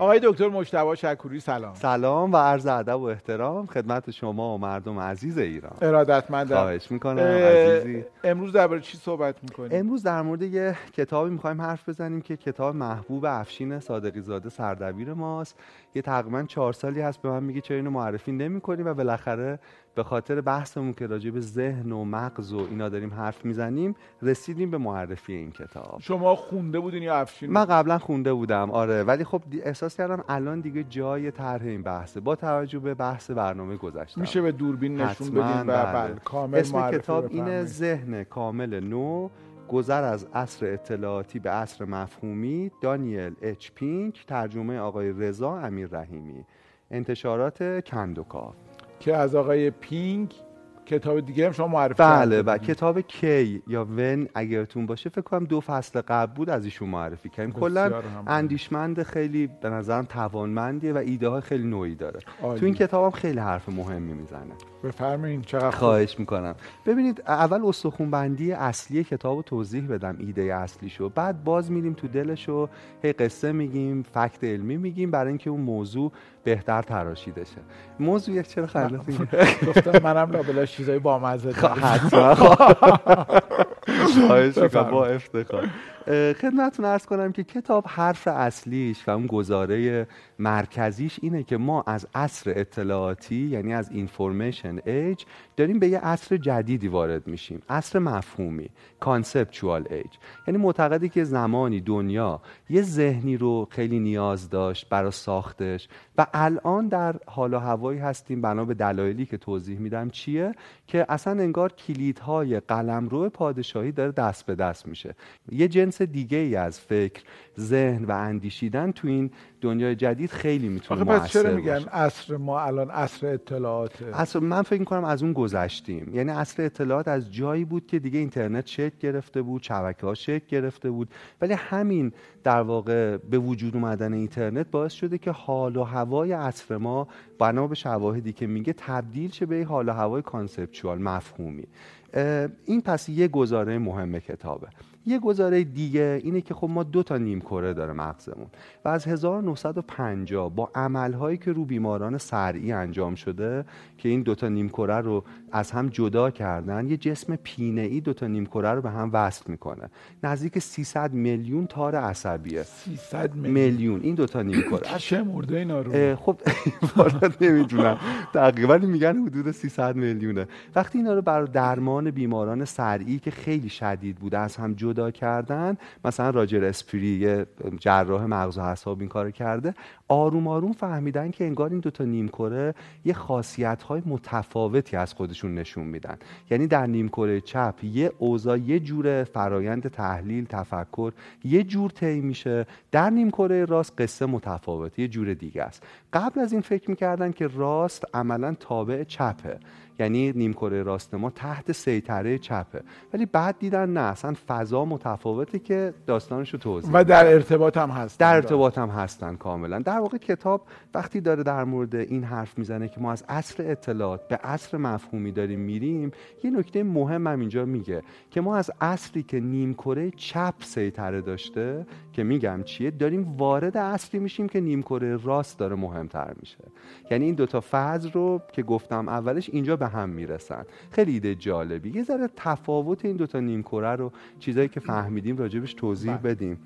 آقای دکتر مجتبی شکوری سلام. سلام و عرض ادب و احترام خدمت شما و مردم عزیز ایران. ارادتمندم. خواهش میکنم عزیزی. امروز درباره چی صحبت میکنیم؟ امروز در مورد یه کتابی میخوایم حرف بزنیم که کتاب محبوب افشین صادقی زاده سردبیر ماست. یه تقریباً 4 سالی هست به من میگه چرا اینو معرفی نمی‌کنی و بالاخره به خاطر بحثمون که راجع به ذهن و مغز و اینا داریم حرف میزنیم رسیدیم به معرفی این کتاب. شما خونده بودین یا افشین؟ من قبلا خونده بودم آره، ولی خب احساس کردم الان دیگه جای طرح این بحثه با توجه به بحث برنامه گذشته. میشه به دوربین نشون بدیم؟ بله. کامل اسم کتاب اینه، ذهن کامل نو، گذر از عصر اطلاعاتی به عصر مفهومی، دانیل اچ. پینک، ترجمه آقای رضا امیر رحیمی، انتشارات کندوکاو. که از آقای پینک کتاب دیگه هم شما معرفی کردید. بله و کتاب کی یا ون اگرتون باشه فکر کنم 2 فصل قبل بود از ایشون معرفی کردیم. کلا اندیشمند خیلی به نظرم توانمندیه و ایده های خیلی نوعی داره. تو این کتابم خیلی حرف مهمی میزنه. بفرمایید. چقدر خواهش میکنم. ببینید اول استخوان‌بندی اصلی کتابو توضیح بدم، ایده اصلیشو، بعد باز میریم تو دلشو، هی قصه میگیم، فکت علمی میگیم برای اینکه اون موضوع بهتر تراشیده شه. موضوع یک چرا خلاصی گفتم منم لابلا چیزای بامزه حتما خواهش میکنم با افتخار خدمتتون عرض کنم که کتاب حرف اصلیش و اون گزاره مرکزیش اینه که ما از عصر اطلاعاتی یعنی از اینفورمیشن ایج داریم به یه عصر جدیدی وارد میشیم، عصر مفهومی، کانسپچوال ایج. یعنی معتقده که زمانی دنیا یه ذهنی رو خیلی نیاز داشت برای ساختش و الان در حال و هوایی هستیم بنا به دلایلی که توضیح میدم چیه، که اصلا انگار کلیدهای قلمرو پادشاهی داره دست به دست میشه. یه جنس دیگه ای از فکر، ذهن و اندیشیدن تو این دنیای جدید خیلی میتونه موثر باشه. چرا میگن عصر ما الان عصر اطلاعاته؟ اصلا من فکر میکنم از اون گذشتیم. یعنی عصر اطلاعات از جایی بود که دیگه اینترنت شکل گرفته بود، شبکه‌ها شکل گرفته بود، ولی همین در واقع به وجود اومدن اینترنت باعث شده که حال و هوای عصر ما بنا به شواهدی که میگه تبدیل شه به حال و هوای کانسپچوال مفهومی. این پس یه گزاره مهم کتابه. یه گزاره دیگه اینه که خب ما 2 تا نیمکره داره مغزمون و از 1950 با عمل‌هایی که رو بیماران سرعی انجام شده که این 2 تا نیمکره رو از هم جدا کردن، یه جسم پینه‌ای 2 تا نیمکره رو به هم وصل میکنه. نزدیک 300 میلیون تار عصبیه. 300 میلیون این 2 تا نیمکره. چه مرده اینا رو؟ خب واقعا نمیدونم. تقریبا میگن حدود 300 میلیونه. وقتی اینا رو برای درمان بیماران سرعی که خیلی شدید بوده از هم جدا کردن، مثلا راجر اسپری یه جراح مغز و اعصاب این کارو کرده، آروم آروم فهمیدن که انگار این 2 تا نیمکره یه خاصیت‌های متفاوتی از خودشون نشون میدن. یعنی در نیمکره چپ یه اوضاع یه جوره، فرایند تحلیل تفکر یه جور طی میشه، در نیمکره راست قصه متفاوته، یه جور دیگه است. قبل از این فکر میکردن که راست عملاً تابع چپه، یعنی نیمکره راست ما تحت سیطره چپه، ولی بعد دیدن نه اصلا فضا متفاوته که داستانشو توضیح و در ارتباط هم هستن. در ارتباط هم هستن کاملا. در واقع کتاب وقتی داره در مورد این حرف میزنه که ما از عصر اطلاعات به عصر مفهومی داریم میریم، یه نکته مهم هم اینجا میگه که ما از عصری که نیمکره چپ سیطره داشته که میگم چیه، داریم وارد عصری میشیم که نیمکره راست داره مهمتر میشه. یعنی این 2 تا فاز رو که گفتم اولش اینجا به هم میرسن. خیلی ایده جالبی. یه ذره تفاوت این 2 تا نیمکره رو چیزایی که فهمیدیم راجبش توضیح بدیم.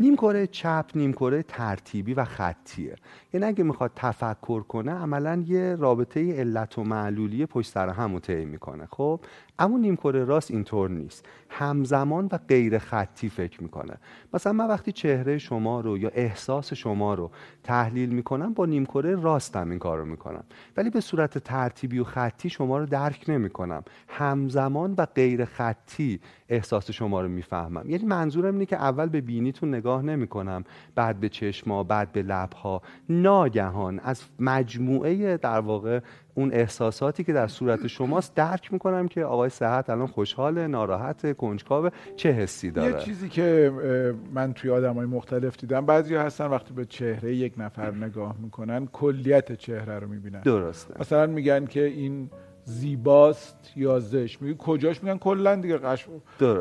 نیمکره چپ نیمکره ترتیبی و خطیه. یعنی اگه میخواد تفکر کنه عملاً یه رابطه علت و معلولی پشت سر هم رو طی میکنه. خب اما نیمکره راست اینطور نیست، همزمان و غیر خطی فکر میکنه. مثلا من وقتی چهره شما رو یا احساس شما رو تحلیل میکنم با نیمکره راستم این کارو میکنم، ولی به صورت ترتیبی و خطی شما رو درک نمیکنم، همزمان و غیر خطی احساس شما رو میفهمم. یعنی منظورم اینه که اول به بینیتون نگاه نمیکنم، بعد به چشما، بعد به لبها، ناگهان از مجموعه در واقع اون احساساتی که در صورت شماست درک میکنم که آقای صحت الان خوشحاله، ناراحته، کنجکاوه، چه حسی داره. یه چیزی که من توی آدمای مختلف دیدم، بعضیا هستن وقتی به چهره یک نفر نگاه میکنن کلیت چهره رو میبینن. درسته. مثلا میگن که این زیباست یا زشت، میگن کجاش، میگن کلا دیگه قش.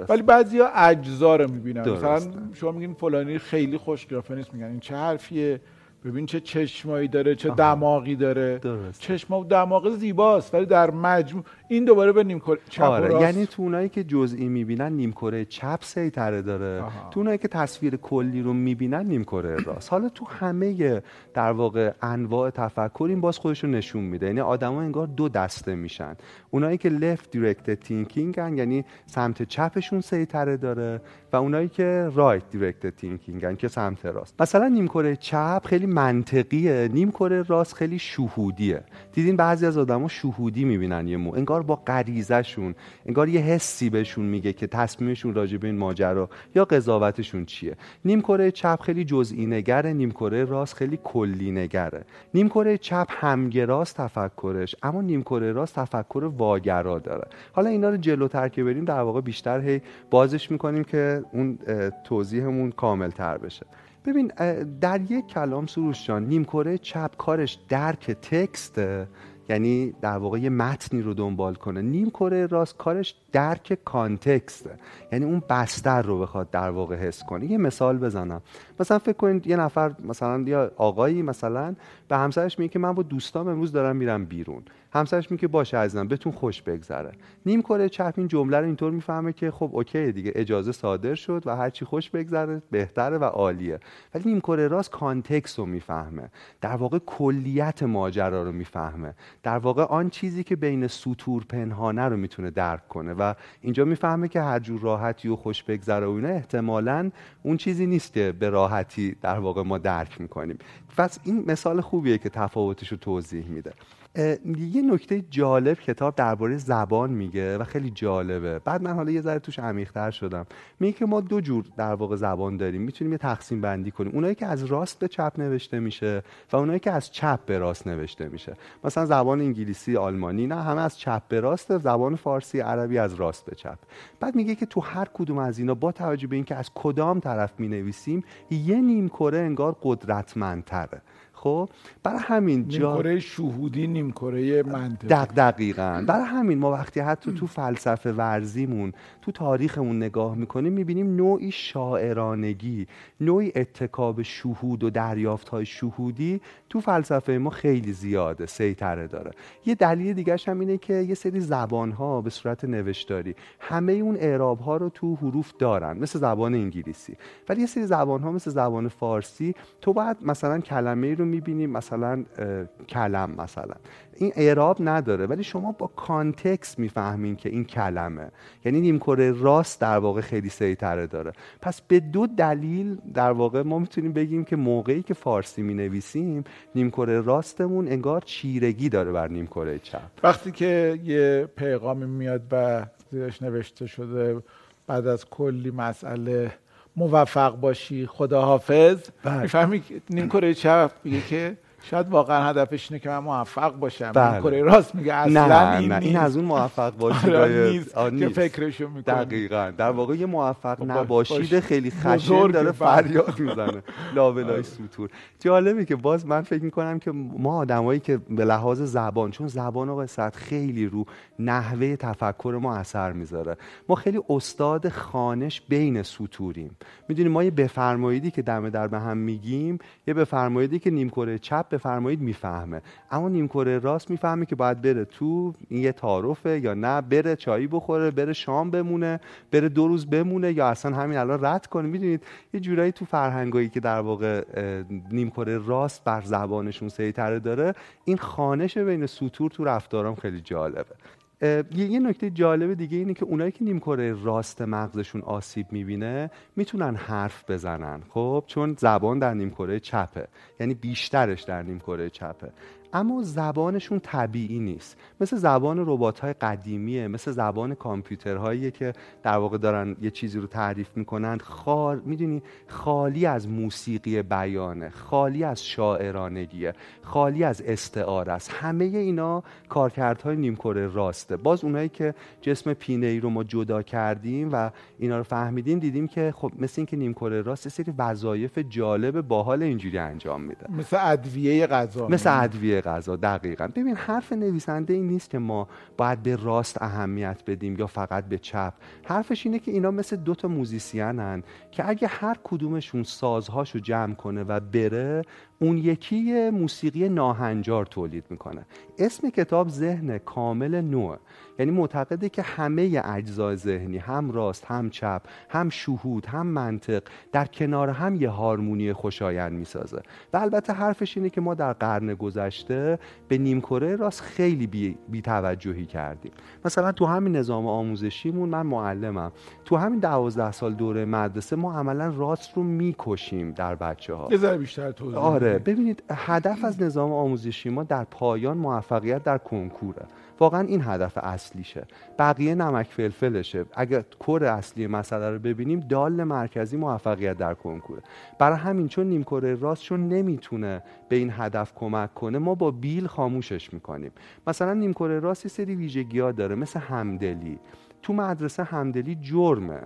ولی بعضیا اجزا رو میبینن، مثلا شما میگین فلانی خیلی خوش‌قیافه نیست، میگن این چه حرفیه، ببین چه چشمایی داره، چه دماغی داره. چشم و دماغ زیباست ولی در مجموع این دوباره به نیمکره چپ راست. یعنی تو اونایی که جزئی میبینن نیمکره چپ سیطره داره، تو اونایی که تصویر کلی رو میبینن نیمکره راست. حالا تو همه در واقع انواع تفکر این باز خودش رو نشون میده، یعنی آدما انگار دو دسته میشن، اونایی که left directed thinking ان، یعنی سمت چپشون سیطره داره، و اونایی که right directed thinking ان که سمت راست. مثلا نیمکره چپ خیلی منطقیه، نیمکره راست خیلی شهودیه. دیدین بعضی از آدما شهودی میبینن یه مو، انگار با غریزه‌شون، انگار یه حسی بهشون میگه که تصمیمشون راجع به این ماجرا یا قضاوتشون چیه. نیمکره چپ خیلی جزئی نگره، نیمکره راست خیلی کلی نگره. نیمکره چپ همگراست تفکرش، اما نیمکره راست تفکر واگرا داره. حالا اینا رو جلوتر که بریم در واقع بیشتر هی بازش میکنیم که اون توضیحمون کامل‌تر بشه. ببین در یک کلام سروش جان، نیمکره چپ کارش درک تکسته، یعنی در واقع یه متنی رو دنبال کنه. نیمکره راست کارش درک کانتکسته، یعنی اون بستر رو بخواد در واقع حس کنه. یه مثال بزنم، مثلا فکر کنید یه نفر مثلا، یا آقایی مثلا به همسرش میگه که من با دوستام امروز دارم میرم بیرون. همسرش میگه باشه عزیزم بهتون خوش بگذره. نیمکره چپ این جمله رو اینطور میفهمه که خب اوکی دیگه، اجازه صادر شد و هر چی خوش بگذره بهتره و عالیه. ولی نیمکره راست کانتکست رو میفهمه، در واقع کلیت ماجرا رو میفهمه، در واقع آن چیزی که بین سطور پنهانه رو میتونه درک کنه و اینجا میفهمه که هر جور راحتی و خوش بگذره و اینا احتمالاً اون چیزی نیست که به راحتی در واقع ما درک میکنیم. پس این مثال خوبیه که تفاوتش رو توضیح میده. یه نکته جالب کتاب درباره زبان میگه و خیلی جالبه، بعد من حالا یه ذره توش عمیق‌تر شدم. میگه که ما دو جور در واقع زبان داریم، میتونیم یه تقسیم بندی کنیم، اونایی که از راست به چپ نوشته میشه و اونایی که از چپ به راست نوشته میشه. مثلا زبان انگلیسی، آلمانی، نه همه از چپ به راست، زبان فارسی، عربی از راست به چپ. بعد میگه که تو هر کدوم از اینا با توجه به اینکه از کدام طرف مینویسیم یه نیمکره انگار قدرتمندتره. خب برای همین نیمکره شهودی، نیمکره منطقی. دقیقاً برای همین ما وقتی حتی تو فلسفه ورزیمون، تو تاریخمون نگاه میکنیم، میبینیم نوعی شاعرانگی، نوعی اتکا به شهود و دریافت‌های شهودی تو فلسفه ما خیلی زیاده، سیطره داره. یه دلیل دیگه‌ش هم اینه که یه سری زبان‌ها به صورت نوشتاری همه اون اعراب‌ها رو تو حروف دارن، مثل زبان انگلیسی. ولی یه سری زبان‌ها مثل زبان فارسی تو باید مثلا کلمه‌ای رو می‌بینیم، مثلا کلم، مثلا این اعراب نداره ولی شما با کانتکست میفهمین که این کلمه. یعنی نیمکره راست در واقع خیلی سیطره داره. پس به دو دلیل در واقع ما میتونیم بگیم که موقعی که فارسی مینویسیم نیمکره راستمون انگار چیرگی داره بر نیمکره چپ. وقتی که یه پیغامی میاد و زیرش نوشته شده بعد از کلی مسئله موفق باشی، خداحافظ، میفهمی نیمکره چپ میگه که شاید واقعا هدفش اینه که من موفق باشم. نیمکره راست میگه اصلا این از اون موفق باشی نیست که فکرشو میکنه. دقیقاً در واقع یه موفق نباشیده خیلی خشن داره فریاد میزنه لابلای سطور. جالبه که باز من فکر میکنم که ما آدمایی که به لحاظ زبان، چون زبان و قصد خیلی رو نحوه تفکر ما اثر میذاره، ما خیلی استاد خانش بین سطوریم. میدونیم ما یه بفرماییدی که دم در به هم میگیم، یه بفرماییدی که نیمکره چپ بفرمایید میفهمه، اما نیمکره راست میفهمه که باید بره تو، این یه تعارفه یا نه، بره چایی بخوره، بره شام بمونه، بره 2 روز بمونه، یا اصلا همین الان رد کنه. میدونید یه جورایی تو فرهنگایی که در واقع نیمکره راست بر زبانشون سیطره داره، این خانش بین سطور تو رفتارام خیلی جالبه. یه نکته جالب دیگه اینه که اونایی که نیمکره راست مغزشون آسیب می‌بینه میتونن حرف بزنن، خب چون زبان در نیمکره چپه، یعنی بیشترش در نیمکره چپه، اما زبانشون طبیعی نیست، مثل زبان ربات‌های قدیمیه، مثل زبان کامپیوترهایی که در واقع دارن یه چیزی رو تعریف میکنن. میدونی خالی از موسیقی بیانه، خالی از شاعرانگیه، خالی از استعاره است. همه اینا کارکردهای نیمکره راسته. باز اونایی که جسم پینه‌ای رو ما جدا کردیم و اینا رو فهمیدیم، دیدیم که خب مثل اینکه نیمکره راست یه سری وظایف جالب باحال اینجوری انجام میده، مثل ادویه غذا، مثل ادویه توی غذا. دقیقاً. ببین حرف نویسنده این نیست که ما باید به راست اهمیت بدیم یا فقط به چپ. حرفش اینه که اینا مثل دوتا موزیسینن که اگه هر کدومشون سازهاشو جمع کنه و بره، اون یکی موسیقی ناهنجار تولید میکنه. اسم کتاب ذهن کامل نو، یعنی معتقده که همه اجزای ذهنی، هم راست هم چپ، هم شهود هم منطق، در کنار هم یه هارمونی خوشایند میسازه. و البته حرفش اینه که ما در قرن گذشته به نیمکره راست خیلی بی‌توجهی کردیم. مثلا تو همین نظام آموزشیمون، من معلمم، تو همین 12 سال دوره مدرسه ما عملا راست رو میکشیم در بچه‌ها. بذار بیشتر توضیح. آره ببینید، هدف از نظام آموزشی ما در پایان موفقیت در کنکوره. واقعا این هدف اصلیشه، بقیه نمک فلفلشه. اگر کور اصلی مسئله رو ببینیم، دال مرکزی موفقیت در کنکوره. برای همین چون نیمکره راست چون نمیتونه به این هدف کمک کنه، ما با بیل خاموشش میکنیم. مثلا نیمکره راست یه سری ویژگی‌ها داره، مثل همدلی. تو مدرسه همدلی جرمه،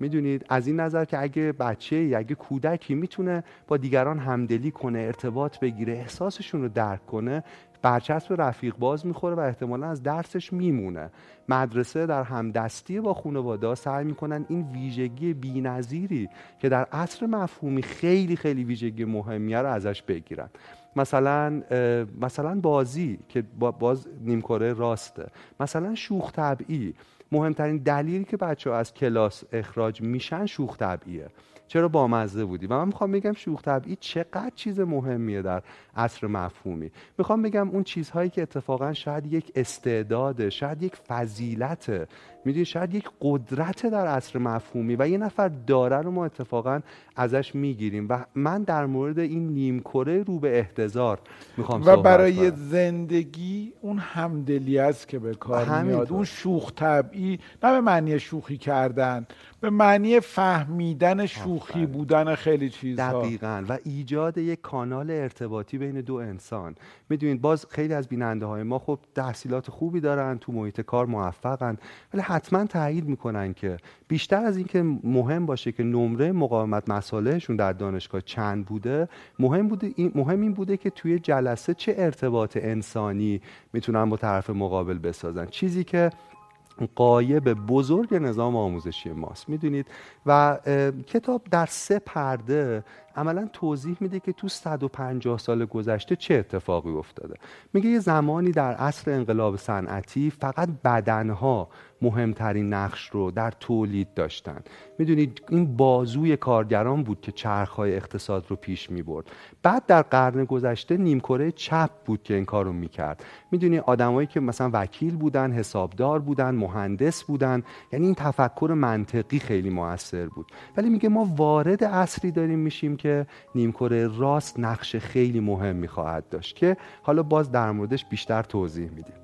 میدونید، از این نظر که اگه بچه، اگه کودکی میتونه با دیگران همدلی کنه، ارتباط بگیره، احساسشون رو درک کنه، برچسب رفیق باز میخوره و احتمالا از درسش میمونه. مدرسه در همدستی با خانواده‌ها سعی میکنن این ویژگی بی‌نظیری که در عصر مفهومی خیلی خیلی ویژگی مهمیه رو ازش بگیرن. مثلا بازی که باز نیمکره راسته، مثلا شوخ طبعی. مهمترین دلیلی که بچه‌ها از کلاس اخراج میشن شوخ طبعیه. چرا بامزه بودی؟ و من میخوام بگم شوخ طبعی چقدر چیز مهمیه در عصر مفهومی. میخوام بگم اون چیزهایی که اتفاقا شاید یک استعداده، شاید یک فضیلته، میدونی، شاید یک قدرت در عصر مفهومی و یه نفر داره رو ما اتفاقا ازش میگیریم. و من در مورد این نیمکره رو به احتضار میخوام صحبت کنم. و برای زندگی اون همدلی است که به کار میاد، اون شوخ طبعی، نه به معنی شوخی کردن، به معنی فهمیدن شوخی بودن خیلی چیزها. دقیقاً. و ایجاد یک کانال ارتباطی بین دو انسان. میدونید باز خیلی از بیننده‌های ما خب تحصیلات خوبی دارن، تو محیط کار موفقن، ولی حتما تأیید میکنن که بیشتر از این که مهم باشه که نمره مقاومت مسائلشون در دانشگاه چند بوده، مهم این بوده که توی جلسه چه ارتباط انسانی میتونن با طرف مقابل بسازن، چیزی که قایب بزرگ نظام آموزشی ماست، میدونید. و کتاب در 3 پرده عملا توضیح میده که تو 150 سال گذشته چه اتفاقی افتاده. میگه یه زمانی در عصر انقلاب صنعتی فقط بدنها مهمترین نقش رو در تولید داشتن. میدونید این بازوی کارگران بود که چرخهای اقتصاد رو پیش میبرد. بعد در قرن گذشته نیمکره چپ بود که این کار رو میکرد. میدونی آدمایی که مثلا وکیل بودن، حسابدار بودن، مهندس بودن، یعنی این تفکر منطقی خیلی موثر بود. ولی میگه ما وارد عصری داریم میشیم که نیمکره راست نقش خیلی مهمی خواهد داشت، که حالا باز در موردش بیشتر توضیح میدیم.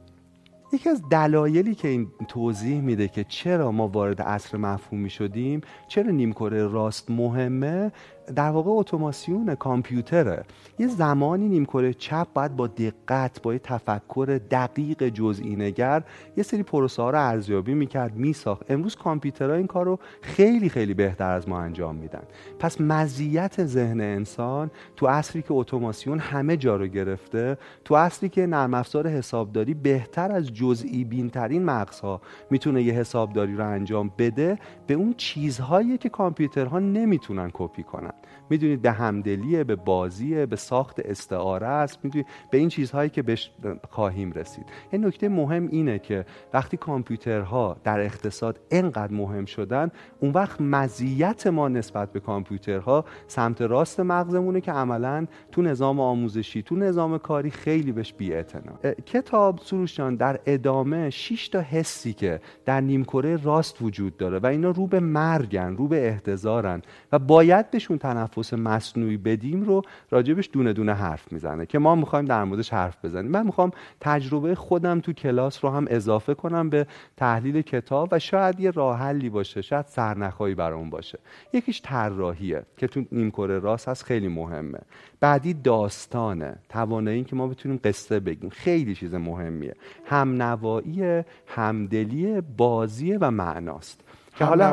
یکی از دلایلی که این توضیح میده که چرا ما وارد عصر مفهومی شدیم، چرا نیمکره راست مهمه، در واقع اتوماسیون کامپیوتره. یه زمانی نیمکره چپ باید با دقت، با یه تفکر دقیق جزئی‌نگر یه سری پروسه‌ها رو ارزیابی می‌کرد، می‌ساخت. امروز کامپیوترها این کار رو خیلی خیلی بهتر از ما انجام میدن. پس مزیت ذهن انسان تو عصری که اتوماسیون همه جا رو گرفته، تو عصری که نرم افزار حسابداری بهتر از جزئی بین‌ترین مغزها میتونه یه حسابداری رو انجام بده، به اون چیزهایی که کامپیوترها نمیتونن کپی کنن. میدونید به همدلیه، به بازیه، به ساخت استعاره است، میدونید به این چیزهایی که بهش خواهیم رسید. این نکته مهم اینه که وقتی کامپیوترها در اقتصاد اینقدر مهم شدن، اون وقت مزیت ما نسبت به کامپیوترها سمت راست مغزمونه که عملاً تو نظام آموزشی، تو نظام کاری خیلی بهش بی‌اعتنا. کتاب سروشان در ادامه 6 تا حسی که در نیمکره راست وجود داره و اینا رو به مرگن، رو به احتضارن و باید بهشون تنفس مصنوعی بدیم رو راجبش دونه دونه حرف میزنه که ما میخوایم در موردش حرف بزنیم. من میخوام تجربه خودم تو کلاس رو هم اضافه کنم به تحلیل کتاب و شاید یه راه حلی باشه، شاید سرنخایی برام باشه. یکیش طراحیه که تو نیمکره راست هست، خیلی مهمه. بعدی داستانه، توانایی این که ما بتونیم قصه بگیم، خیلی چیز مهمیه. همنوایی، همدلی، بازی و معناست. که حالا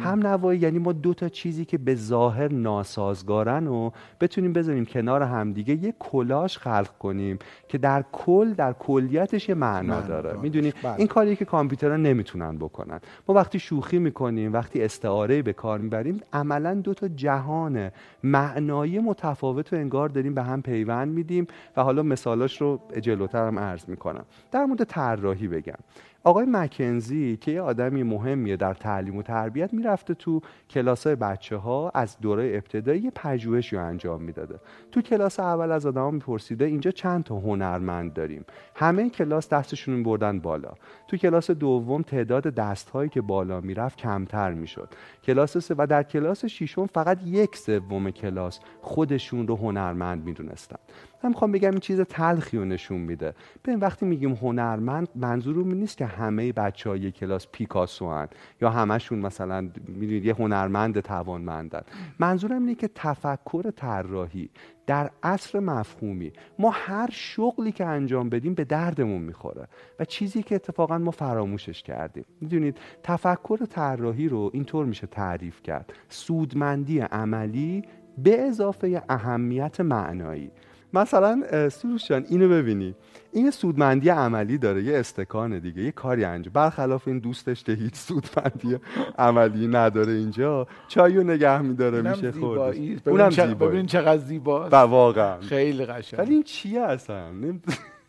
هم نوایی یعنی ما دو تا چیزی که به ظاهر ناسازگارن و بتونیم بذاریم کنار همدیگه یه کلاژ خلق کنیم که در کل در کلیتش یه معنا داره. میدونی این کاری که کامپیوترها نمیتونن بکنن. ما وقتی شوخی میکنیم، وقتی استعاره به کار میبریم، عملاً دو تا جهان معنایی متفاوت و انگار داریم به هم پیوند میدیم و حالا مثالاش رو جلوتر هم عرض میکنم. در مورد طراحی بگم، آقای مکنزی که یه آدمی مهمیه در تعلیم و تربیت، میرفته تو کلاسای بچه‌ها از دوره ابتدایی یه پژوهشی رو انجام میداده. تو کلاس اول از آدم‌ها میپرسیده اینجا چند تا هنرمند داریم. همه کلاس دستشون می‌بردن بالا. تو کلاس دوم تعداد دست‌هایی که بالا میرفت کمتر میشد. کلاس سه و در کلاس ششم فقط 1/3 کلاس خودشون رو هنرمند میدونستن. من میخوام بگم این چیز تلخی رو نشون میده. ببین وقتی میگیم هنرمند، منظورم نیست که همه بچهای کلاس پیکاسو ان یا همشون مثلا میدونید یه هنرمند توانمندن. منظورم اینه که تفکر طراحی در عصر مفهومی، ما هر شغلی که انجام بدیم به دردمون میخوره و چیزی که اتفاقا ما فراموشش کردیم. میدونید تفکر طراحی رو اینطور میشه تعریف کرد: سودمندی عملی به اضافه اهمیت معنایی. مثلا سروش جان اینو ببینی، این سودمندی عملی داره، یه استکان دیگه، یه کاری انجام، برخلاف این دوستش که هیچ سودمندی عملی نداره، اینجا چایو نگه می‌داره میشه خورد. اونم زیبایی، ببین چقدر زیباست و واقعا خیلی قشنگه. ولی این چیه اصلا؟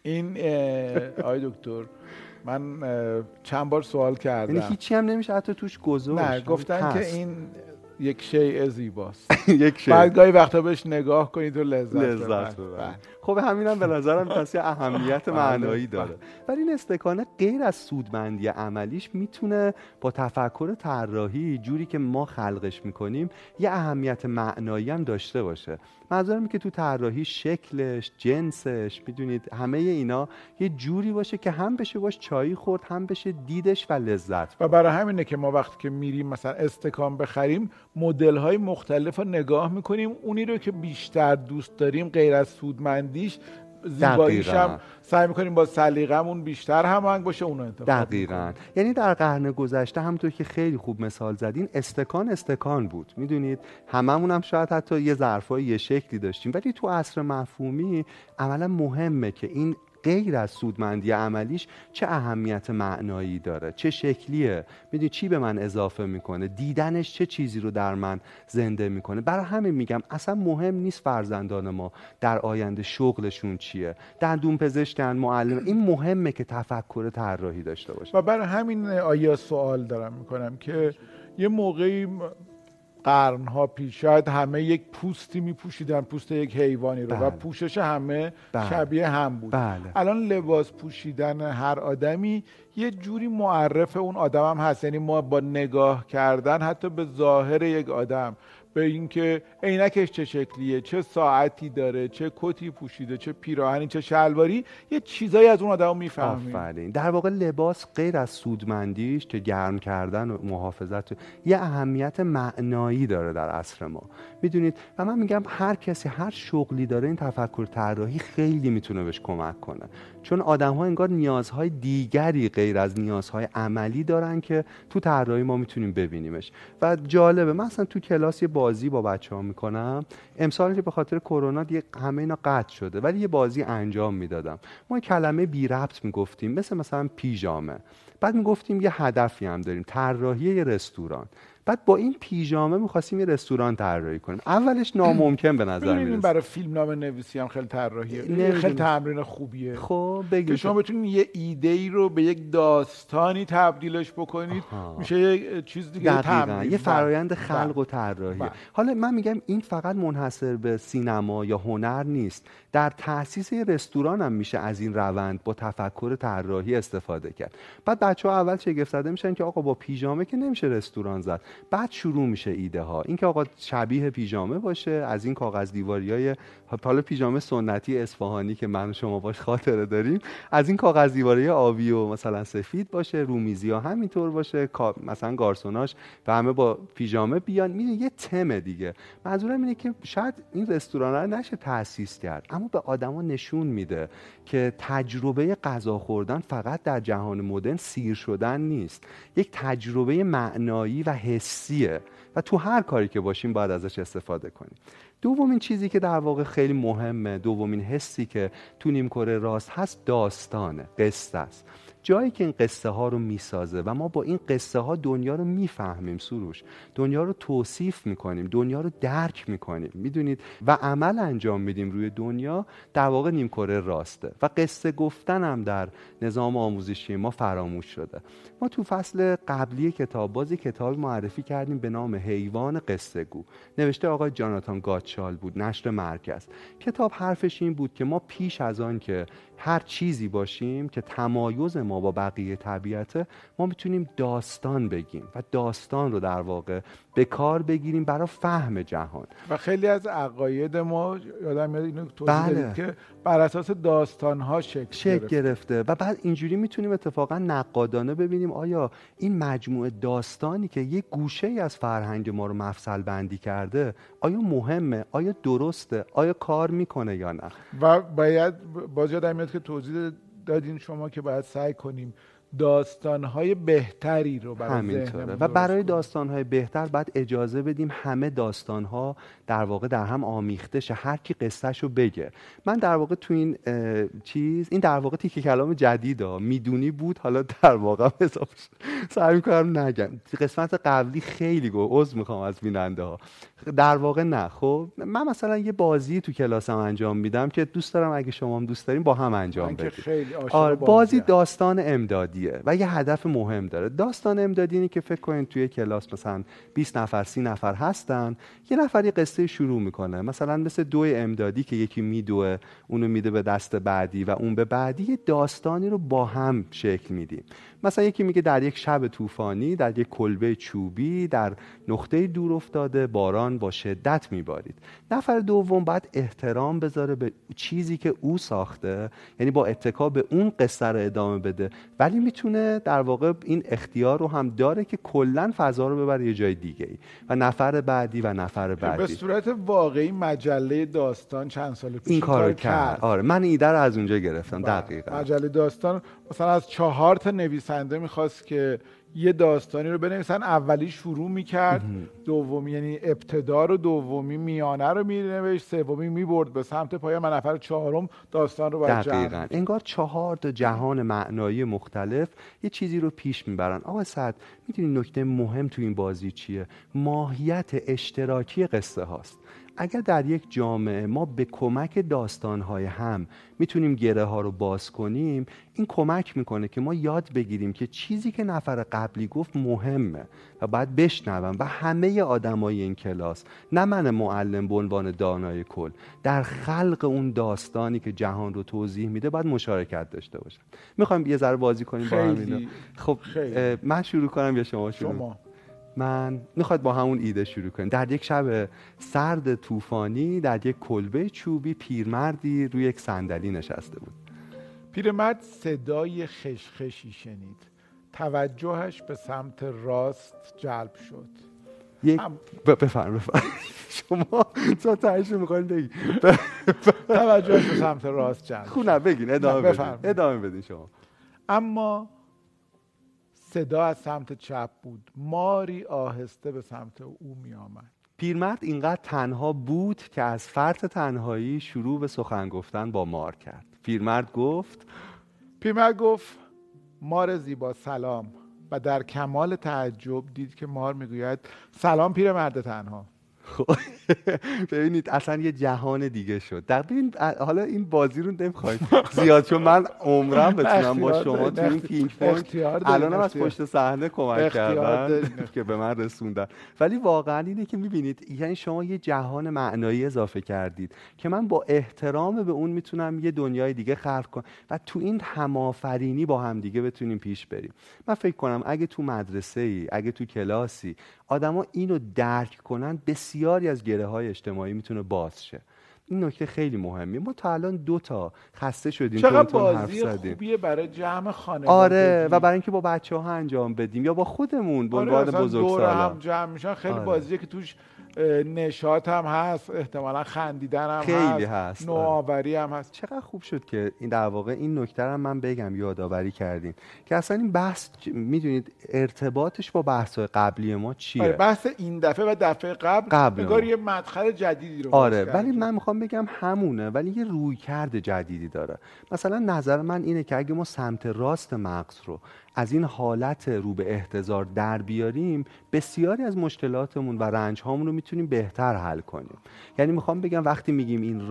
این آقای دکتر، من چند بار سوال کردم، یعنی هیچی هم نمیشه حتی توش گذاشت؟ نه، گفتن که این یک شیء زیباست. بعد گاهی وقتا بهش نگاه کنید و لذت ببرید. خب همینم به نظرم پس یه اهمیت معنایی داره. ولی این استکانه غیر از سودمندی عملیش میتونه با تفکر طراحی جوری که ما خلقش میکنیم یه اهمیت معنایی هم داشته باشه. منظورم که تو طراحی شکلش، جنسش، میدونید همه اینا یه جوری باشه که هم بشه باش چایی خورد، هم بشه دیدش و لذت برد. و برای همینه که ما وقتی که میریم مثلا استکان بخریم، مدل‌های مختلف رو نگاه می‌کنیم، اونی رو که بیشتر دوست داریم غیر از سودمندیش، زیباییش هم سعی می‌کنیم با سلیقه‌مون بیشتر هماهنگ باشه، اون رو انتخاب کنیم. یعنی در قرن گذشته همونطور که خیلی خوب مثال زدین، استکان بود. میدونید هممون هم شاید حتی یه ظرفای یه شکلی داشتیم، ولی تو عصر مفهومی عملا مهمه که این غیر از سودمندی عملیش چه اهمیت معنایی داره، چه شکلیه، میدونی چی به من اضافه میکنه، دیدنش چه چیزی رو در من زنده میکنه. برای همین میگم اصلا مهم نیست فرزندان ما در آینده شغلشون چیه، دندون پزشکن، معلم، این مهمه که تفکر طراحی داشته باشه. و برای همین آیا سوال دارم میکنم که یه موقعی قرنها پیش شاید همه یک پوستی میپوشیدن، پوست یک حیوانی رو، و پوشش همه شبیه هم بود. الان لباس پوشیدن هر آدمی یه جوری معرف اون آدم هم هست. یعنی ما با نگاه کردن حتی به ظاهر یک آدم، به اینکه عینکش چه شکلیه، چه ساعتی داره، چه کتی پوشیده، چه پیراهنی، چه شلواری، یه چیزایی از اون آدمو میفهمیم. آفرین. در واقع لباس غیر از سودمندیش که گرم کردن و محافظت، یه اهمیت معنایی داره در عصر ما. میدونید و من میگم هر کسی هر شغلی داره، این تفکر طراحی خیلی میتونه بهش کمک کنه، چون آدم‌ها انگار نیازهای دیگری غیر از نیازهای عملی دارن که تو طراحی ما میتونیم ببینیمش. و جالبه من اصلا تو کلاس یه بازی با بچه‌ها میکنم، امسال که به خاطر کرونا دیگه همه اینا قطع شده، ولی یه بازی انجام میدادم. ما کلمه بی ربط میگفتیم، مثلا پیژامه. بعد میگفتیم یه هدفی هم داریم، طراحی یه رستوران. بعد با این پیژامه می‌خواستیم یه رستوران طراحی کنیم. اولش ناممکن به نظر میاد. برای فیلمنامه‌نویسی هم خیلی طراحیه، خیلی تمرین خوبیه. خب بگید شما بتونید یه ایده‌ای رو به یک داستانی تبدیلش بکنید، میشه یه چیز دیگه، تمرین، یه فرایند خلق و طراحی. حالا من میگم این فقط منحصر به سینما یا هنر نیست. در تأسیس رستوران هم میشه از این روند با تفکر طراحی استفاده کرد. بعد بچه‌ها اول شگفت زده میشن که آقا با پیژامه که نمیشه رستوران زد. بعد شروع میشه ایده ها. این که آقا شبیه پیژامه باشه، از این کاغذ دیواریای حالا پیژامه سنتی اصفهانی که من و شما باش خاطره داریم، از این کاغذ دیواری آبی و مثلا سفید باشه، رومیزی ها همینطور باشه، مثلا گارسوناش و همه با پیژامه بیان. میدونی یه تم دیگه. منظورم اینه که شاید این رستوران رو نشه تأسیس کرد، اما به آدما نشون میده که تجربه غذا خوردن فقط در جهان مدرن سیر شدن نیست، یک تجربه معنایی و حسیه و تو هر کاری که باشیم باید ازش استفاده کنیم. دومین چیزی که در واقع خیلی مهمه، دومین حسی که تو نیمکره راست هست، داستانه، قصه است. جایی که این قصه ها رو میسازه و ما با این قصه ها دنیا رو میفهمیم، سروش دنیا رو توصیف میکنیم، دنیا رو درک میکنیم، میدونید، و عمل انجام میدیم روی دنیا. در واقع نیمکره راسته و قصه گفتن هم در نظام آموزشی ما فراموش شده. ما تو فصل قبلی کتاب بازی کتاب معرفی کردیم به نام حیوان قصه گو، نوشته آقای جاناتان گاتشال بود، نشر مرکز. کتاب حرفش این بود که ما پیش از آن که هر چیزی باشیم که تمایز ما با بقیه طبیعته، ما میتونیم داستان بگیم و داستان رو در واقع به کار بگیریم برای فهم جهان. و خیلی از عقاید ما، یادم میاد اینو توضیح دادید که بر اساس داستان‌ها شکل گرفته و بعد اینجوری میتونیم اتفاقا نقادانه ببینیم آیا این مجموعه داستانی که یک گوشه‌ای از فرهنگ ما رو مفصل بندی کرده، آیا مهمه، آیا درسته، آیا کار میکنه یا نه. و باید باز یادم میاد که توضیح دادین شما که باید سعی کنیم داستان‌های بهتری رو برای ذهنمون و برای داستان‌های بهتر باید اجازه بدیم همه داستان‌ها در واقع در هم آمیخته شه، هر کی قصه‌شو بگه. من در واقع تو این چیز، این در واقع تیکه کلام جدیدا، میدونی بود، حالا در واقع حساب سعی می‌کنم نگم. قسمت قبلی خیلی عذر می‌خوام از بیننده‌ها، در واقع نه. خب من مثلا یه بازی تو کلاسم انجام میدم که دوست دارم اگه شما هم دوست دارین با هم انجام بدیم. بازی داستان امدادیه و یه هدف مهم داره. داستان امدادی اینه که فکر کنین توی کلاس مثلا 20 نفر 30 نفر هستن، یه نفری قصه شروع میکنه، مثلا مثل دوی امدادی که یکی میدوه اونو میده به دست بعدی و اون به بعدی، داستانی رو با هم شکل میدیم. مثلا یکی میگه در یک شب طوفانی، در یک کلبه چوبی، در نقطه دور افتاده، باران با شدت میبارید. نفر دوم باید احترام بذاره به چیزی که او ساخته، یعنی با اتکا به اون قصه رو ادامه بده، ولی میتونه در واقع این اختیار رو هم داره که کلا فضا رو ببره یه جای دیگه ای. و نفر بعدی و نفر بعدی. به صورت واقعی مجله داستان چند سال پیش این کارو کرد. آره من ایده رو از اونجا گرفتم. دقیقاً مجله داستان مثلا از 4 تا نویسنده می‌خواست که یه داستانی رو بنویسن، اولی شروع میکرد، دومی یعنی ابتدا رو، دومی میانه رو مینوشت، سومی میبرد به سمت پایان، نفر چهارم داستان رو برای جمع. دقیقاً انگار 4 تا جهان معنایی مختلف یه چیزی رو پیش میبرن. آقا سعد میدونی نکته مهم تو این بازی چیه؟ ماهیت اشتراکی قصه هاست. اگر در یک جامعه ما به کمک داستان‌های هم میتونیم گره ها رو باز کنیم، این کمک میکنه که ما یاد بگیریم که چیزی که نفر قبلی گفت مهمه و باید بشنوم و همه آدمای این کلاس، نه من معلم به عنوان دانای کل، در خلق اون داستانی که جهان رو توضیح میده باید مشارکت داشته باشن. میخوایم یه ذره بازی کنیم با هم اینا؟ خب خیلی. من شروع کنم یا شما شروع؟ شما. من میخواد با همون ایده شروع کنیم. در یک شب سرد طوفانی، در یک کلبه چوبی، پیرمردی روی یک صندلی نشسته بود. پیرمرد صدای خشخشی شنید. توجهش به سمت راست جلب شد. بفرم شما تا تهش میخواین بگید. توجهش به سمت راست جلب. خونه بگین، ادامه بدین شما. اما صدا از سمت چپ بود. ماری آهسته به سمت او می آمد. پیرمرد اینقدر تنها بود که از فرط تنهایی شروع به سخن گفتن با مار کرد. پیرمرد گفت مار زیبا سلام، و در کمال تعجب دید که مار می گوید سلام پیرمرد تنها. خب ببینید اصلا یه جهان دیگه شد. ببین حالا این بازی رو نمیخوایم زیاد، چون من عمرم بتونم با شما تو این پینگ پونگ الانم از پشت صحنه کمک کردن که به من رسوندن، ولی واقعا اینه که میبینید یعنی شما یه جهان معنایی اضافه کردید که من با احترام به اون میتونم یه دنیای دیگه خلق کنم و تو این همافرینی با هم دیگه بتونیم پیش بریم. من فکر کنم اگه تو مدرسه‌ای، اگه تو کلاسی آدما اینو درک کنن، بسیاری از گره‌های اجتماعی میتونه باز شه. این نکته خیلی مهمه. ما تا الان دو تا خسته شدیم، دو تا حرف زدیم. چقدر بازی خوبیه برای جمع خانواده. آره و برای اینکه با بچه‌ها انجام بدیم یا با خودمون به عنوان بزرگسالا. آره هم جمع میشن، خیلی بازیه که توش نشاط هم هست، احتمالاً خندیدن هم خیلی هست، نوآوری هم هست. چقدر خوب شد که این در واقع این نکته رو من بگم یادآوری کردین که اصلا این بحث میدونید ارتباطش با بحث‌های قبلی ما چیه. آره بحث این دفعه و دفعه قبل انگار یه مدخل جدیدی رو. آره ولی من میخوام بگم همونه، ولی یه رویکرد جدیدی داره. مثلا نظر من اینه که اگه ما سمت راست مغز رو از این حالت رو به احتضار در بیاریم، بسیاری از مشکلاتمون و رنج‌هامون رو میتونیم بهتر حل کنیم. یعنی میخوام بگم وقتی میگیم این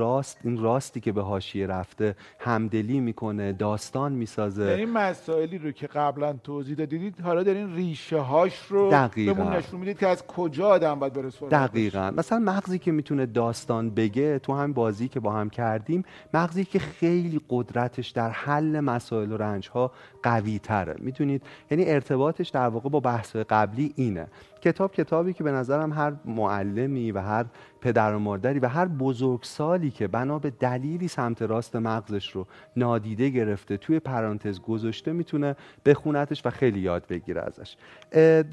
راستی که به حاشیه رفته همدلی میکنه، داستان میسازه، یعنی مسائلی رو که قبلا توضیح دادید حالا دارین ریشه‌هاش رو بهمون نشون میدید که از کجا آدم باید بره سراغ. دقیقاً مثلا مغزی که میتونه داستان بگه، تو هم بازی که با هم کردیم، مغزی که خیلی قدرتش در حل مسائل و رنج‌ها قوی‌تره. می‌دونید یعنی ارتباطش در واقع با بحث‌های قبلی اینه. کتابی که به نظرم هر معلمی و هر پدر و مادری و هر بزرگسالی که بنا به دلیلی سمت راست مغزش رو نادیده گرفته، توی پرانتز گذاشته، میتونه بخونتش و خیلی یاد بگیره ازش.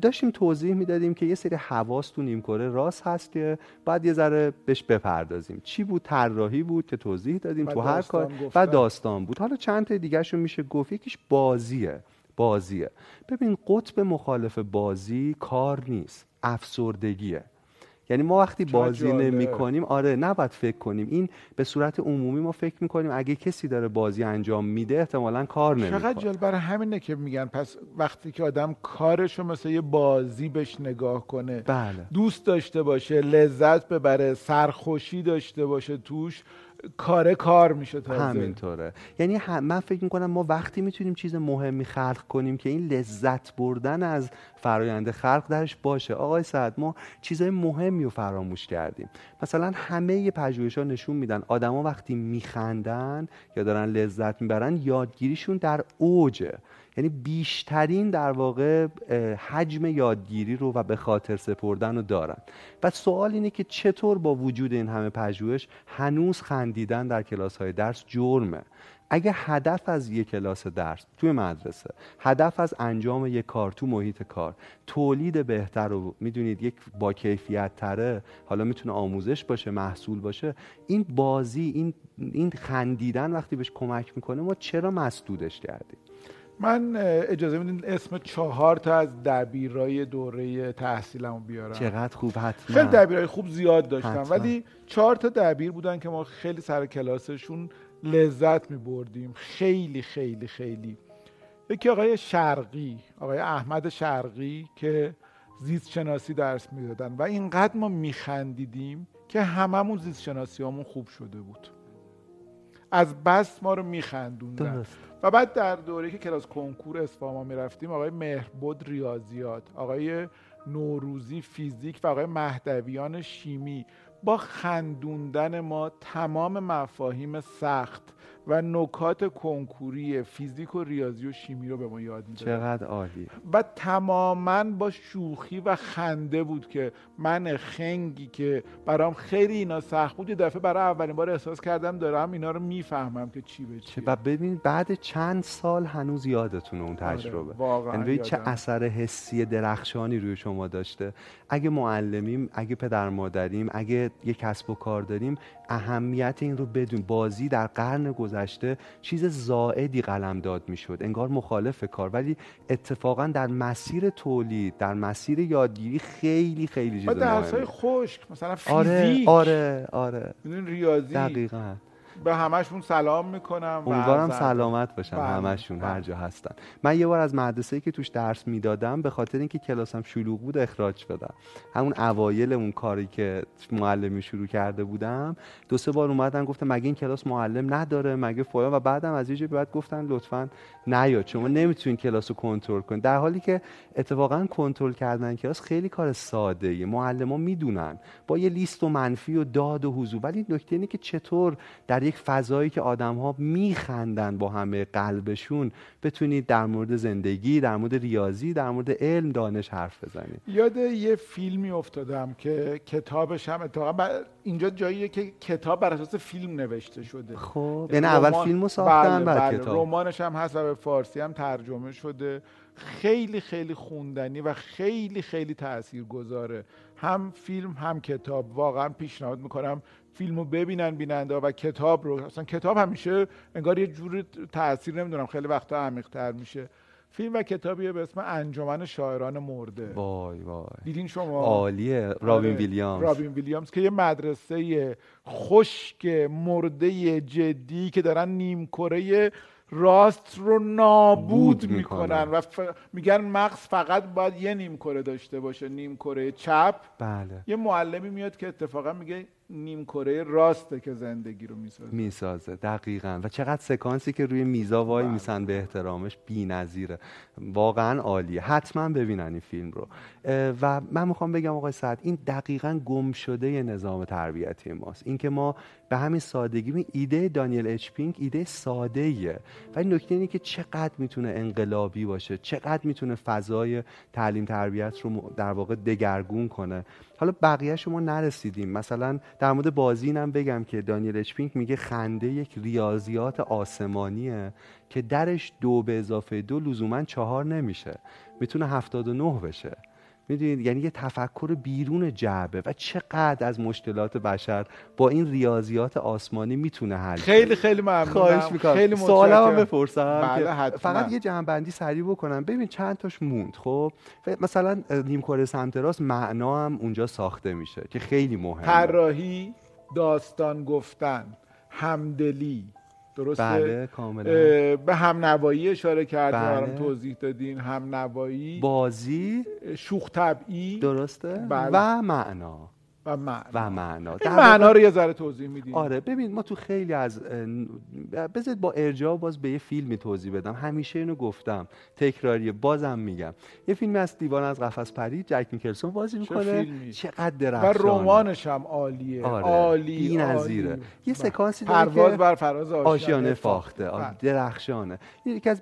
داشتیم توضیح میدادیم که یه سری حواس تو نیمکره راست هست که بعد یه ذره بهش بپردازیم. چی بود؟ طراحی بود که توضیح دادیم تو هر کار، و داستان بود. حالا چند تا دیگه‌شو میشه گفت. یکیش بازیه. ببین قطب مخالف بازی کار نیست، افسردگیه. یعنی ما وقتی بازی نمی‌کنیم، آره نباید فکر کنیم. این به صورت عمومی ما فکر می‌کنیم اگه کسی داره بازی انجام میده احتمالاً کار نمی‌کنه. چقدر جالب، برای همینه که میگن پس وقتی که آدم کارشو مثل یه بازی بهش نگاه کنه، بله، دوست داشته باشه، لذت ببره، سرخوشی داشته باشه توش، کار میشه. تازه همینطوره. یعنی من فکر میکنم ما وقتی میتونیم چیز مهمی خلق کنیم که این لذت بردن از فرآیند خلق درش باشه. آقای سعد، ما چیزای مهمی رو فراموش کردیم. مثلا همه پژوهش‌ها نشون میدن آدما وقتی میخندن یا دارن لذت میبرن، یادگیریشون در اوجه. یعنی بیشترین در واقع حجم یادگیری رو و به خاطر سپردن رو دارن. و سوال اینه که چطور با وجود این همه پژوهش هنوز خندیدن در کلاس‌های درس جرمه؟ اگه هدف از یک کلاس درس توی مدرسه، هدف از انجام یک کار تو محیط کار، تولید بهتر و میدونید یک با کیفیت تره، حالا میتونه آموزش باشه، محصول باشه، این بازی، این خندیدن وقتی بهش کمک میکنه، ما چرا مسدودش کردیم؟ من اجازه میدین اسم 4 تا از دبیرای دوره تحصیلمو بیارم. چقدر خوب. حتما خیلی دبیرای خوب زیاد داشتم، ولی 4 تا دبیر بودن که ما خیلی سر کلاسشون لذت می‌بردیم. خیلی خیلی خیلی. یکی آقای احمد شرقی که زیست شناسی درس میدادن و اینقدر ما میخندیدیم که هممون زیست شناسیامون خوب شده بود. از بس ما رو میخندوندن. و بعد در دوره که کلاس کنکور اصفهان میرفتیم، آقای مهربود ریاضیات، آقای نوروزی فیزیک و آقای مهدویان شیمی با خندوندن ما تمام مفاهیم سخت و نکات کنکوری فیزیک و ریاضی و شیمی رو به ما یاد میدادن. چقدر عالی. و تماماً با شوخی و خنده بود که من خنگی که برام خیلی اینا سخت بود، یه دفعه برای اولین بار احساس کردم دارم اینا رو میفهمم که چی به چیه. و ببین بعد چند سال هنوز یادتونه اون تجربه. یعنی چه اثر حسی درخشانی روی شما داشته. اگه معلمیم، اگه پدر مادریم، اگه یک کسب و کار داریم، اهمیت این رو بدون. بازی در قرن گذشته چیز زائدی قلمداد میشد، انگار مخالف کار، ولی اتفاقا در مسیر تولید، در مسیر یادگیری خیلی خیلی چیزا مهمه. درس‌های خشک مثلا فیزیک، آره، میدونین ریاضی، دقیقاً به همشون سلام میکنم. امیدوارم سلامت باشن همشون هر جا هستن. من یه بار از مدرسه‌ای که توش درس میدادم به خاطر اینکه کلاسم شلوغ بود اخراج شدم. همون اوایل اون کاری که معلمی شروع کرده بودم دو سه بار اومدن گفتم مگه این کلاس معلم نداره مگه فلان، و بعدم از یه جایی بعد گفتن لطفاً نیا چون نمیتونین کلاس رو کنترل کنین، در حالی که اتفاقاً کنترل کردن کلاس خیلی کار ساده‌ایه. معلما میدونن با یه لیست و منفی و داد و حضور، ولی نکته اینه که چطور در یک فضایی که آدم‌ها میخندن با همه قلبشون بتونید در مورد زندگی، در مورد ریاضی، در مورد علم، دانش حرف بزنید. یاد یه فیلمی افتادم که کتابش هم اتفاقا اینجا جاییه که کتاب بر اساس فیلم نوشته شده. خب یعنی اول فیلمو ساختن بعد کتاب. رمانش هم هست و به فارسی هم ترجمه شده. خیلی خیلی خوندنی و خیلی خیلی تاثیرگذاره، هم فیلم هم کتاب. واقعا پیشنهاد میکنم فیلمو ببینن بیننده و کتاب رو. اصلا کتاب همیشه انگار یه جوری تاثیر نمیدونم خیلی وقتا عمیق‌تر میشه. فیلم و کتابیه به اسم انجمن شاعران مرده. وای وای دیدین شما؟ عالیه. رابین ویلیامز که یه مدرسه خشک مرده جدی که دارن نیمکره راست رو نابود میکنن و میگن مغز فقط باید یه نیمکره داشته باشه، نیمکره چپ. بله. یه معلمی میاد که اتفاقا میگه نیمکره راسته که زندگی رو میسازه. دقیقاً. و چقدر سکانسی که روی میزا وای میسن به احترامش بی‌نظیره. واقعاً عالیه. حتما ببینن این فیلم رو. و من میخوام بگم آقای سعد این دقیقاً گم شده نظام تربیتی ماست. اینکه ما به همین سادگی، ایده دانیل اچ. پینک ایده ساده‌ایه ولی نکته اینه که چقدر میتونه انقلابی باشه، چقدر میتونه فضای تعلیم تربیت رو در واقع دگرگون کنه. حالا بقیه شما نرسیدیم. مثلا در مورد بازی اینم بگم که دانیل اچ. پینک میگه خنده یک ریاضیات آسمانیه که درش 2 به اضافه 2 لزوماً 4 نمیشه، میتونه 79 بشه. میدونید یعنی یه تفکر بیرون جعبه و چقدر از مشکلات بشر با این ریاضیات آسمانی میتونه حل شه. خیلی خیلی ممنونم. خیلی سوالام بپرسم فقط یه جمع‌بندی سریع بکنم. ببین چند تاش موند. خب مثلا نیمکره سمت راست معنا هم اونجا ساخته میشه که خیلی مهمه. طراحی، داستان گفتن، همدلی. درسته؟ بله کاملا. به همنوایی اشاره کردیم، برام توضیح دادین. همنوایی، بازی، شوخ طبعی، درسته؟ بله. و معنا. این معنا رو یه ذره توضیح میدین؟ آره ببین ما تو خیلی از بذارید با ارجاع باز به یه فیلمی توضیح بدم. همیشه اینو گفتم، تکراریه بازم میگم. یه فیلمی از دیوان از قفس پرید، جک نیکلسون بازی میکنه. چقدر درخشانه. و رمانش هم عالیه. آره. عالی بی‌نظیره. یه سکانسی داره که پرواز بر فراز آشیانه فاخته. درخشانه. یکی از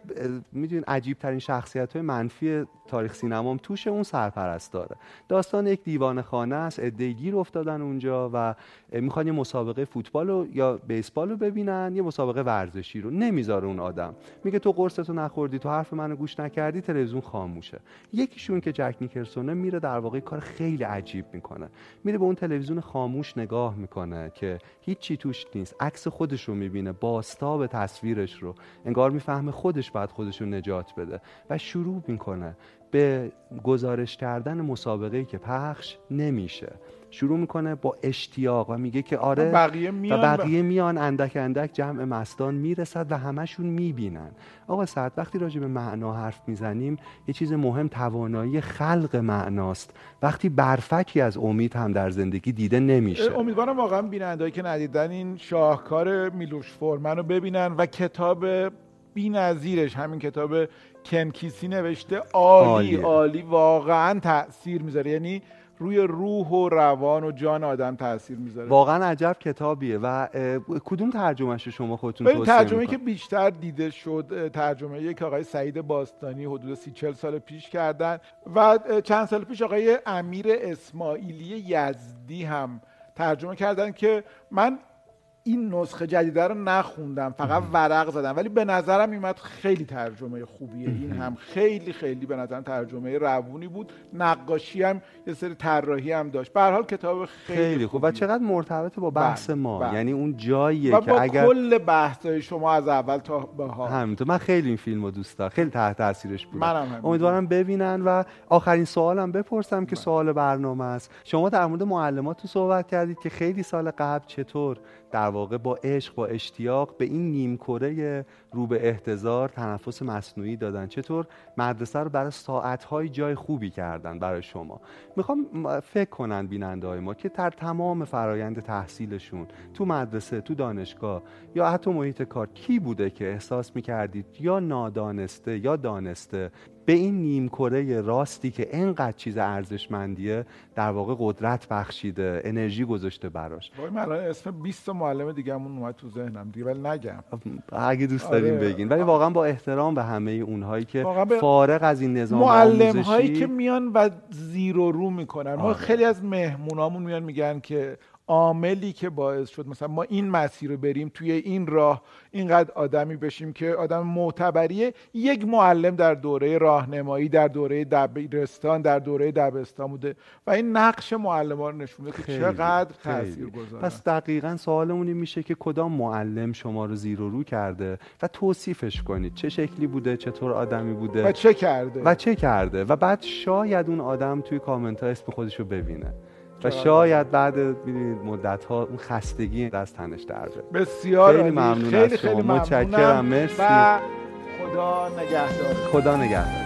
میدونین عجیب ترین شخصیت‌های منفی تاریخ سینمام توشه، اون سرپرستاره. داستان یک دیوانه‌خانه است، عده‌ای افتادن اونجا و میخوان یه مسابقه فوتبال رو یا بیسبال رو ببینن، یه مسابقه ورزشی رو. نمیذاره اون آدم، میگه تو قرصتو نخوردی، تو حرف منو گوش نکردی، تلویزیون خاموشه. یکیشون که جک نیکلسونه میره در واقع کار خیلی عجیب میکنه، میره به اون تلویزیون خاموش نگاه میکنه که هیچی توش نیست، عکس خودش رو میبینه، باستاب تصویرش رو، انگار میفهمه خودش باید خودش رو نجات بده و شروع میکنه به گزارش کردن مسابقه‌ای که پخش نمیشه. شروع میکنه با اشتیاق و میگه که آره بقیه میان اندک اندک جمع مستان میرسد و همشون میبینن. آقا سعد وقتی راجع به معنا حرف میزنیم یه چیز مهم توانایی خلق معناست، وقتی برفکی از امید هم در زندگی دیده نمیشه. امیدوارم واقعا بینندهایی که ندیدن این شاهکار میلوش فورمن رو ببینن و کتاب بی‌نظیرش، همین کتاب کنکیسی نوشته. عالی واقعا تاثیر میذاره، یعنی روی روح و روان و جان آدم تاثیر میذاره. واقعا عجب کتابیه. و کدوم ترجمه‌اشو شما خودتون توصیه می‌کنید؟ ترجمه‌ای که بیشتر دیده شد ترجمه‌ای که آقای سعید باستانی حدود 30-40 سال پیش کردن و چند سال پیش آقای امیر اسماعیلی یزدی هم ترجمه کردن که من این نسخه جدید رو نخوندم، فقط ورق زدم، ولی به نظرم اومد خیلی ترجمه خوبیه. این هم خیلی خیلی به نظرم ترجمه روونی بود. نقاشی هم یه سری طراحی هم داشت. به هر حال کتاب خیلی خوب و چقدر مرتبط با بحث ما، یعنی اون جاییه که اگر کل بحث‌های شما از اول تا به ها همینطور. من خیلی این فیلمو دوست دارم، خیلی تحت تاثیرش بودم. امیدوارم ببینن. و آخرین سوالم بپرسم که سوال برنامه است. شما در مورد معلمات صحبت کردید که خیلی سال قبل چطور در واقع با عشق، با اشتیاق به این نیمکره رو به احتضار تنفس مصنوعی دادن. چطور مدرسه رو برای ساعت‌های جای خوبی کردن برای شما. میخوام فکر کنن بیننده‌های ما که در تمام فرایند تحصیلشون تو مدرسه، تو دانشگاه یا حتی محیط کار کی بوده که احساس می‌کردید یا نادانسته یا دانسته به این نیمکره راستی که اینقدر چیز ارزشمندیه در واقع قدرت بخشیده، انرژی گذاشته براش. وای من الان اسم 20 تا معلم دیگه‌مون اومد تو ذهنم دیگه، ولی نگم اگه دوست دارین بگین، ولی واقعا با احترام به همه اونهایی که فارغ از این نظام معلم‌هایی که میان و زیر و رو میکنن. ما خیلی از مهمونامون میان میگن که عاملی که باعث شد مثلا ما این مسیر رو بریم، توی این راه اینقدر آدمی بشیم که آدم معتبریه، یک معلم در دوره راهنمایی، در دوره دبیرستان، در دوره دبستان بوده و این نقش معلم‌ها رو نشون میده که چقدر تاثیرگذاره. پس دقیقاً سوالمون این میشه که کدام معلم شما رو زیر و رو کرده و توصیفش کنید، چه شکلی بوده، چطور آدمی بوده و چه کرده و بعد شاید اون آدم توی کامنت‌ها اسم خودش رو ببینه و شاید بعد مدت‌ها اون خستگی از تنش در بیاد. بسیار خیلی ممنون از شما. متشکرم. مرسی. خدا نگهدار.